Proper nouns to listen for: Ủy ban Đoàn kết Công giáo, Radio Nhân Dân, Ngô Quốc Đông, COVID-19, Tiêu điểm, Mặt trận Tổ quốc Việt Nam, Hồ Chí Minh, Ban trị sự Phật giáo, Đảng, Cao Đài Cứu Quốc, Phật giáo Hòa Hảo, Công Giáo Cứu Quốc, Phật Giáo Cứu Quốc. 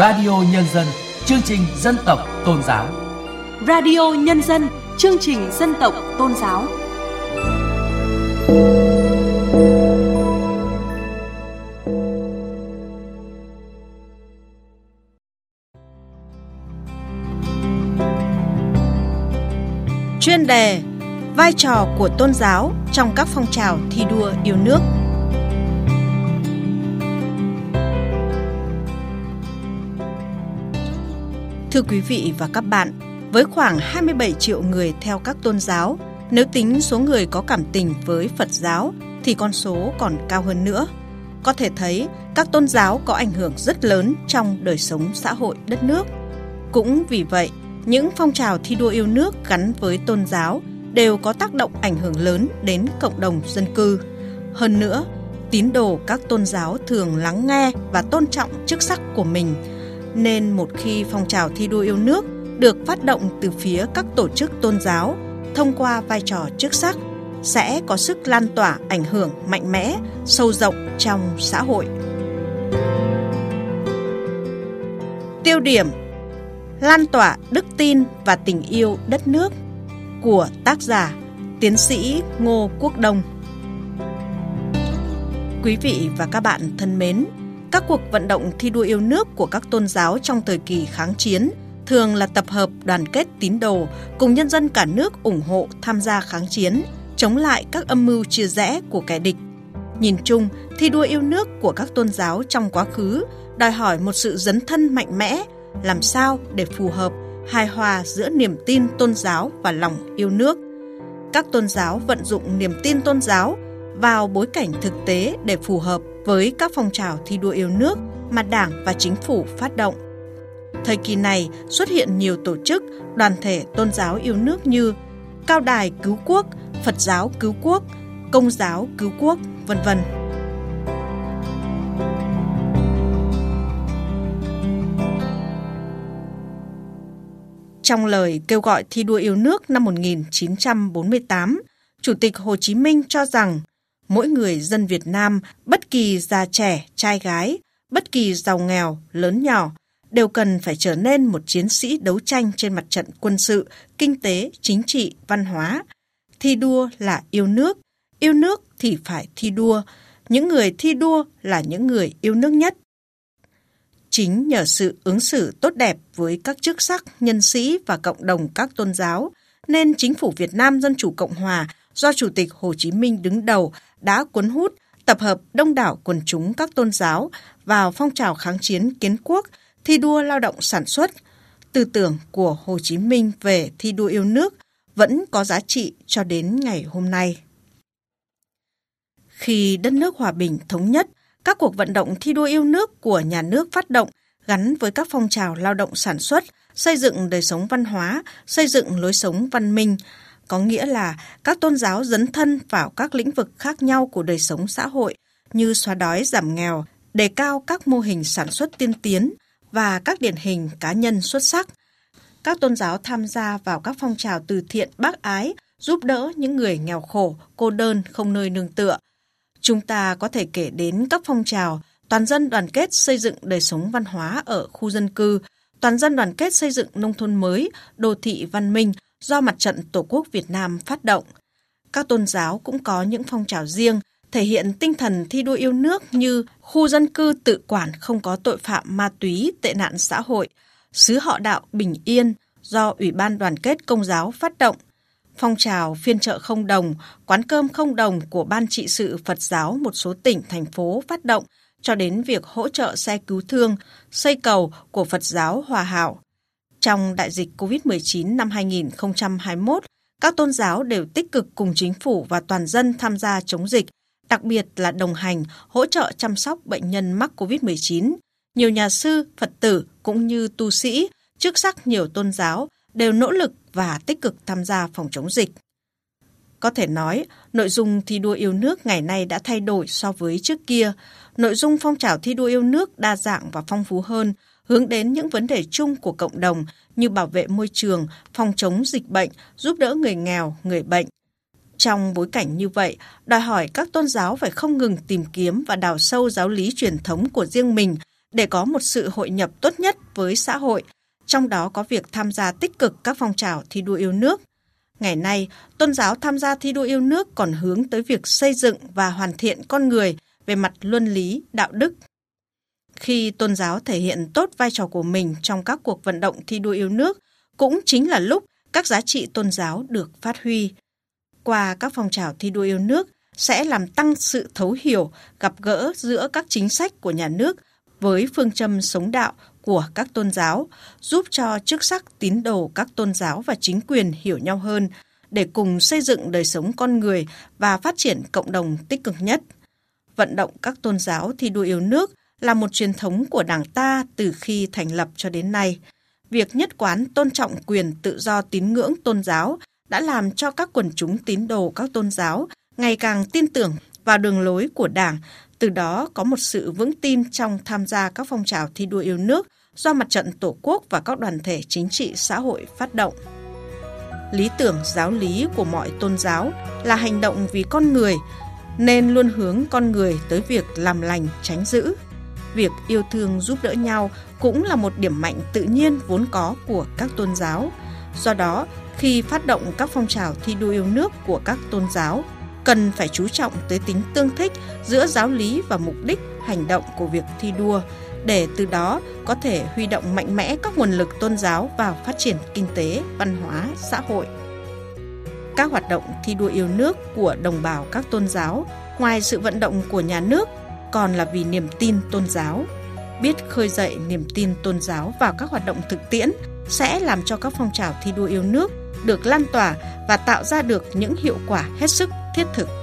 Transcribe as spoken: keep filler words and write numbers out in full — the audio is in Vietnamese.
Radio Nhân Dân, chương trình dân tộc tôn giáo. Radio Nhân Dân, chương trình dân tộc tôn giáo. Chuyên đề: vai trò của tôn giáo trong các phong trào thi đua yêu nước. Thưa quý vị và các bạn, với khoảng hai mươi bảy triệu người theo các tôn giáo, nếu tính số người có cảm tình với Phật giáo thì con số còn cao hơn nữa. Có thể thấy các tôn giáo có ảnh hưởng rất lớn trong đời sống xã hội đất nước. Cũng vì vậy, những phong trào thi đua yêu nước gắn với tôn giáo đều có tác động ảnh hưởng lớn đến cộng đồng dân cư. Hơn nữa, tín đồ các tôn giáo thường lắng nghe và tôn trọng chức sắc của mình, nên một khi phong trào thi đua yêu nước được phát động từ phía các tổ chức tôn giáo thông qua vai trò chức sắc sẽ có sức lan tỏa ảnh hưởng mạnh mẽ, sâu rộng trong xã hội. Tiêu điểm: Lan tỏa đức tin và tình yêu đất nước của tác giả tiến sĩ Ngô Quốc Đông. Quý vị và các bạn thân mến, các cuộc vận động thi đua yêu nước của các tôn giáo trong thời kỳ kháng chiến thường là tập hợp đoàn kết tín đồ cùng nhân dân cả nước ủng hộ tham gia kháng chiến, chống lại các âm mưu chia rẽ của kẻ địch. Nhìn chung, thi đua yêu nước của các tôn giáo trong quá khứ đòi hỏi một sự dấn thân mạnh mẽ, làm sao để phù hợp, hài hòa giữa niềm tin tôn giáo và lòng yêu nước. Các tôn giáo vận dụng niềm tin tôn giáo vào bối cảnh thực tế để phù hợp với các phong trào thi đua yêu nước mà Đảng và Chính phủ phát động. Thời kỳ này xuất hiện nhiều tổ chức, đoàn thể tôn giáo yêu nước như Cao Đài Cứu Quốc, Phật giáo Cứu Quốc, Công giáo Cứu Quốc, vân vân. Trong lời kêu gọi thi đua yêu nước năm một nghìn chín trăm bốn mươi tám, Chủ tịch Hồ Chí Minh cho rằng mỗi người dân Việt Nam, bất kỳ già trẻ, trai gái, bất kỳ giàu nghèo, lớn nhỏ, đều cần phải trở nên một chiến sĩ đấu tranh trên mặt trận quân sự, kinh tế, chính trị, văn hóa. Thi đua là yêu nước, yêu nước thì phải thi đua. Những người thi đua là những người yêu nước nhất. Chính nhờ sự ứng xử tốt đẹp với các chức sắc, nhân sĩ và cộng đồng các tôn giáo, nên Chính phủ Việt Nam Dân chủ Cộng hòa do Chủ tịch Hồ Chí Minh đứng đầu đã cuốn hút, tập hợp đông đảo quần chúng các tôn giáo vào phong trào kháng chiến kiến quốc, thi đua lao động sản xuất. Tư tưởng của Hồ Chí Minh về thi đua yêu nước vẫn có giá trị cho đến ngày hôm nay. Khi đất nước hòa bình thống nhất, các cuộc vận động thi đua yêu nước của nhà nước phát động gắn với các phong trào lao động sản xuất, xây dựng đời sống văn hóa, xây dựng lối sống văn minh, có nghĩa là các tôn giáo dấn thân vào các lĩnh vực khác nhau của đời sống xã hội như xóa đói giảm nghèo, đề cao các mô hình sản xuất tiên tiến và các điển hình cá nhân xuất sắc. Các tôn giáo tham gia vào các phong trào từ thiện bác ái, giúp đỡ những người nghèo khổ, cô đơn, không nơi nương tựa. Chúng ta có thể kể đến các phong trào toàn dân đoàn kết xây dựng đời sống văn hóa ở khu dân cư, toàn dân đoàn kết xây dựng nông thôn mới, đô thị văn minh do Mặt trận Tổ quốc Việt Nam phát động. Các tôn giáo cũng có những phong trào riêng thể hiện tinh thần thi đua yêu nước như khu dân cư tự quản không có tội phạm ma túy, tệ nạn xã hội, xứ họ đạo bình yên do Ủy ban Đoàn kết Công giáo phát động, phong trào phiên chợ không đồng, quán cơm không đồng của Ban trị sự Phật giáo một số tỉnh, thành phố phát động, cho đến việc hỗ trợ xe cứu thương, xây cầu của Phật giáo Hòa Hảo. Trong đại dịch covid mười chín năm hai nghìn không trăm hai mươi mốt, các tôn giáo đều tích cực cùng chính phủ và toàn dân tham gia chống dịch, đặc biệt là đồng hành, hỗ trợ chăm sóc bệnh nhân mắc covid mười chín. Nhiều nhà sư, Phật tử cũng như tu sĩ, chức sắc nhiều tôn giáo đều nỗ lực và tích cực tham gia phòng chống dịch. Có thể nói, nội dung thi đua yêu nước ngày nay đã thay đổi so với trước kia. Nội dung phong trào thi đua yêu nước đa dạng và phong phú hơn, hướng đến những vấn đề chung của cộng đồng như bảo vệ môi trường, phòng chống dịch bệnh, giúp đỡ người nghèo, người bệnh. Trong bối cảnh như vậy, đòi hỏi các tôn giáo phải không ngừng tìm kiếm và đào sâu giáo lý truyền thống của riêng mình để có một sự hội nhập tốt nhất với xã hội, trong đó có việc tham gia tích cực các phong trào thi đua yêu nước. Ngày nay, tôn giáo tham gia thi đua yêu nước còn hướng tới việc xây dựng và hoàn thiện con người về mặt luân lý, đạo đức. Khi tôn giáo thể hiện tốt vai trò của mình trong các cuộc vận động thi đua yêu nước, cũng chính là lúc các giá trị tôn giáo được phát huy. Qua các phong trào thi đua yêu nước sẽ làm tăng sự thấu hiểu, gặp gỡ giữa các chính sách của nhà nước với phương châm sống đạo của các tôn giáo, giúp cho chức sắc tín đồ các tôn giáo và chính quyền hiểu nhau hơn để cùng xây dựng đời sống con người và phát triển cộng đồng tích cực nhất. Vận động các tôn giáo thi đua yêu nước là một truyền thống của Đảng ta từ khi thành lập cho đến nay. Việc nhất quán tôn trọng quyền tự do tín ngưỡng tôn giáo đã làm cho các quần chúng tín đồ các tôn giáo ngày càng tin tưởng vào đường lối của Đảng, từ đó có một sự vững tin trong tham gia các phong trào thi đua yêu nước do Mặt trận Tổ quốc và các đoàn thể chính trị xã hội phát động. Lý tưởng giáo lý của mọi tôn giáo là hành động vì con người, nên luôn hướng con người tới việc làm lành, tránh dữ. Việc yêu thương giúp đỡ nhau cũng là một điểm mạnh tự nhiên vốn có của các tôn giáo. Do đó, khi phát động các phong trào thi đua yêu nước của các tôn giáo, cần phải chú trọng tới tính tương thích giữa giáo lý và mục đích hành động của việc thi đua, để từ đó có thể huy động mạnh mẽ các nguồn lực tôn giáo vào phát triển kinh tế, văn hóa, xã hội. Các hoạt động thi đua yêu nước của đồng bào các tôn giáo, ngoài sự vận động của nhà nước, còn là vì niềm tin tôn giáo. Biết khơi dậy niềm tin tôn giáo vào các hoạt động thực tiễn sẽ làm cho các phong trào thi đua yêu nước được lan tỏa và tạo ra được những hiệu quả hết sức thiết thực.